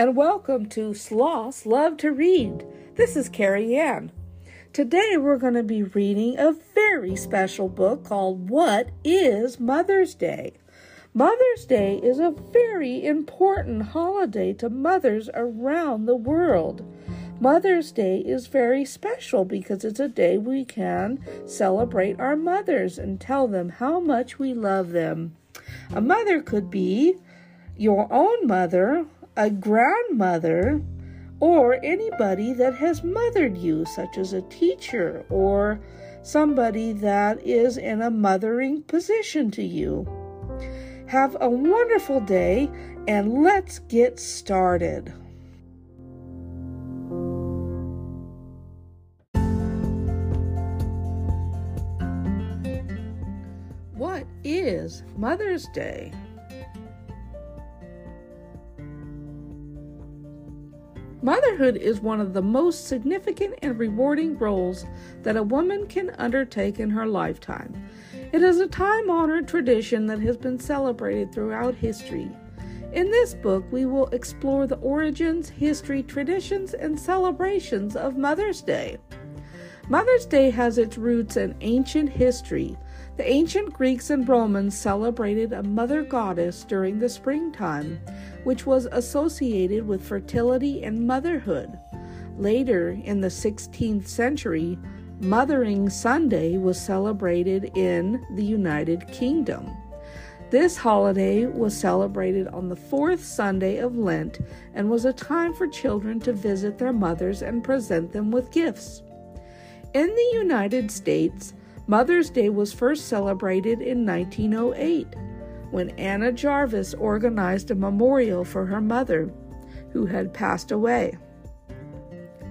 and welcome to Sloths Love to Read. This is KeriAnne. Today we're going to be reading a very special book called What is Mother's Day? Mother's Day is a very important holiday to mothers around the world. Mother's Day is very special because it's a day we can celebrate our mothers and tell them how much we love them. A mother could be your own mother, a grandmother, or anybody that has mothered you, such as a teacher or somebody that is in a mothering position to you. Have a wonderful day, and let's get started. What is Mother's Day? Motherhood is one of the most significant and rewarding roles that a woman can undertake in her lifetime. It is a time-honored tradition that has been celebrated throughout history. In this book, we will explore the origins, history, traditions, and celebrations of Mother's Day. Mother's Day has its roots in ancient history. The ancient Greeks and Romans celebrated a mother goddess during the springtime, which was associated with fertility and motherhood. Later, in the 16th century, Mothering Sunday was celebrated in the United Kingdom. This holiday was celebrated on the fourth Sunday of Lent and was a time for children to visit their mothers and present them with gifts. In the United States, Mother's Day was first celebrated in 1908, when Anna Jarvis organized a memorial for her mother, who had passed away.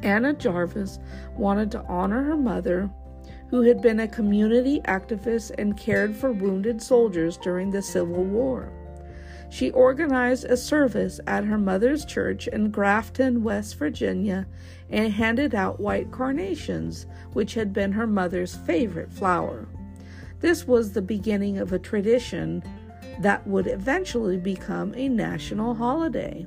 Anna Jarvis wanted to honor her mother, who had been a community activist and cared for wounded soldiers during the Civil War. She organized a service at her mother's church in Grafton, West Virginia, and handed out white carnations, which had been her mother's favorite flower. This was the beginning of a tradition that would eventually become a national holiday.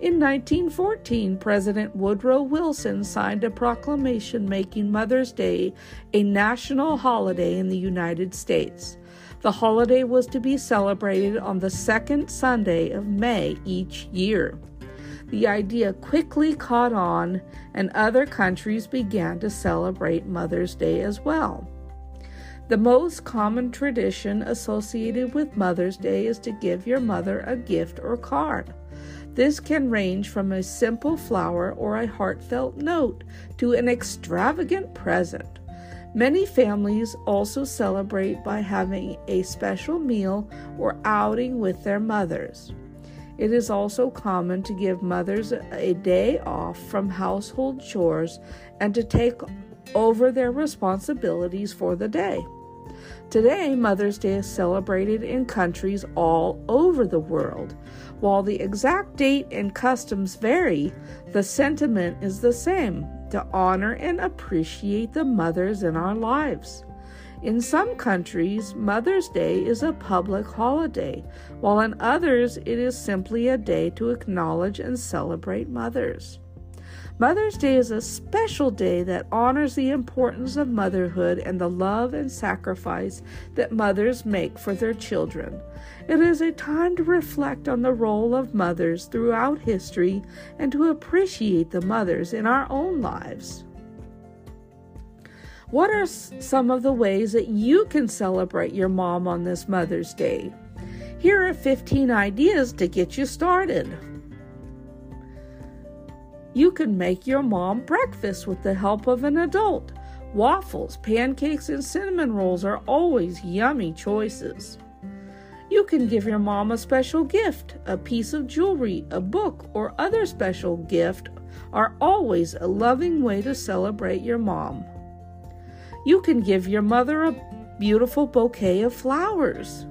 In 1914, President Woodrow Wilson signed a proclamation making Mother's Day a national holiday in the United States. The holiday was to be celebrated on the second Sunday of May each year. The idea quickly caught on, and other countries began to celebrate Mother's Day as well. The most common tradition associated with Mother's Day is to give your mother a gift or card. This can range from a simple flower or a heartfelt note to an extravagant present. Many families also celebrate by having a special meal or outing with their mothers. It is also common to give mothers a day off from household chores and to take over their responsibilities for the day. Today, Mother's Day is celebrated in countries all over the world. While the exact date and customs vary, the sentiment is the same: to honor and appreciate the mothers in our lives. In some countries, Mother's Day is a public holiday, while in others, it is simply a day to acknowledge and celebrate mothers. Mother's Day is a special day that honors the importance of motherhood and the love and sacrifice that mothers make for their children. It is a time to reflect on the role of mothers throughout history and to appreciate the mothers in our own lives. What are some of the ways that you can celebrate your mom on this Mother's Day? Here are 15 ideas to get you started. You can make your mom breakfast with the help of an adult. Waffles, pancakes, and cinnamon rolls are always yummy choices. You can give your mom a special gift. A piece of jewelry, a book, or other special gift are always a loving way to celebrate your mom. You can give your mother a beautiful bouquet of flowers.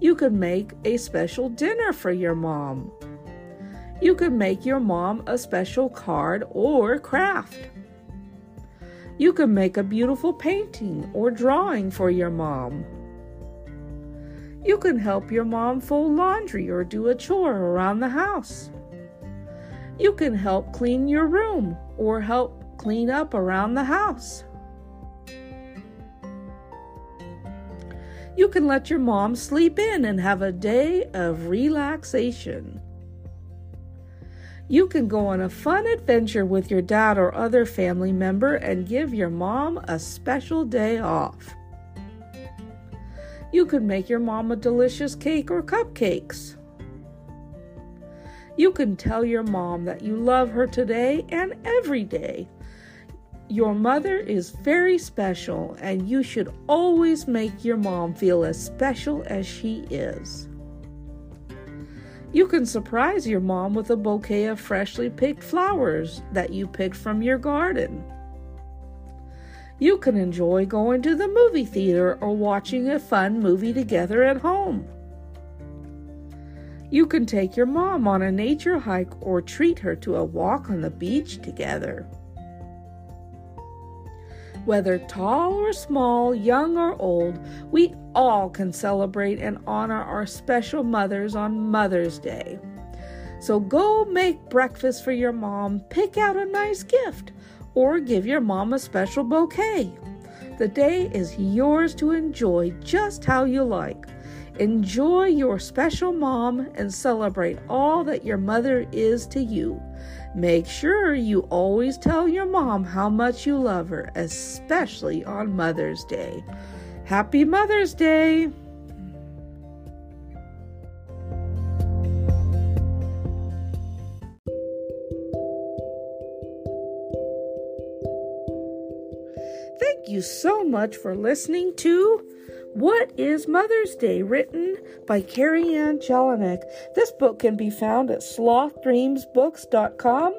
You can make a special dinner for your mom. You can make your mom a special card or craft. You can make a beautiful painting or drawing for your mom. You can help your mom fold laundry or do a chore around the house. You can help clean your room or help clean up around the house. You can let your mom sleep in and have a day of relaxation. You can go on a fun adventure with your dad or other family member and give your mom a special day off. You could make your mom a delicious cake or cupcakes. You can tell your mom that you love her today and every day. Your mother is very special, and you should always make your mom feel as special as she is. You can surprise your mom with a bouquet of freshly picked flowers that you picked from your garden. You can enjoy going to the movie theater or watching a fun movie together at home. You can take your mom on a nature hike or treat her to a walk on the beach together. Whether tall or small, young or old, we all can celebrate and honor our special mothers on Mother's Day. So go make breakfast for your mom, pick out a nice gift, or give your mom a special bouquet. The day is yours to enjoy just how you like. Enjoy your special mom and celebrate all that your mother is to you. Make sure you always tell your mom how much you love her, especially on Mother's Day. Happy Mother's Day! Thank you so much for listening to What is Mother's Day? Written by KeriAnne Jelinek. This book can be found at slothdreamsbooks.com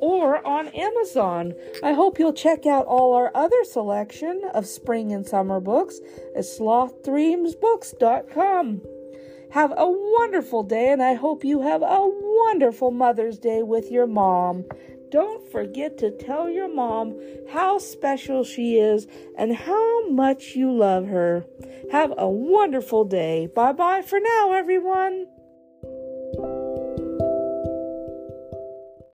or on Amazon. I hope you'll check out all our other selection of spring and summer books at slothdreamsbooks.com. Have a wonderful day, and I hope you have a wonderful Mother's Day with your mom. Don't forget to tell your mom how special she is and how much you love her. Have a wonderful day. Bye-bye for now, everyone.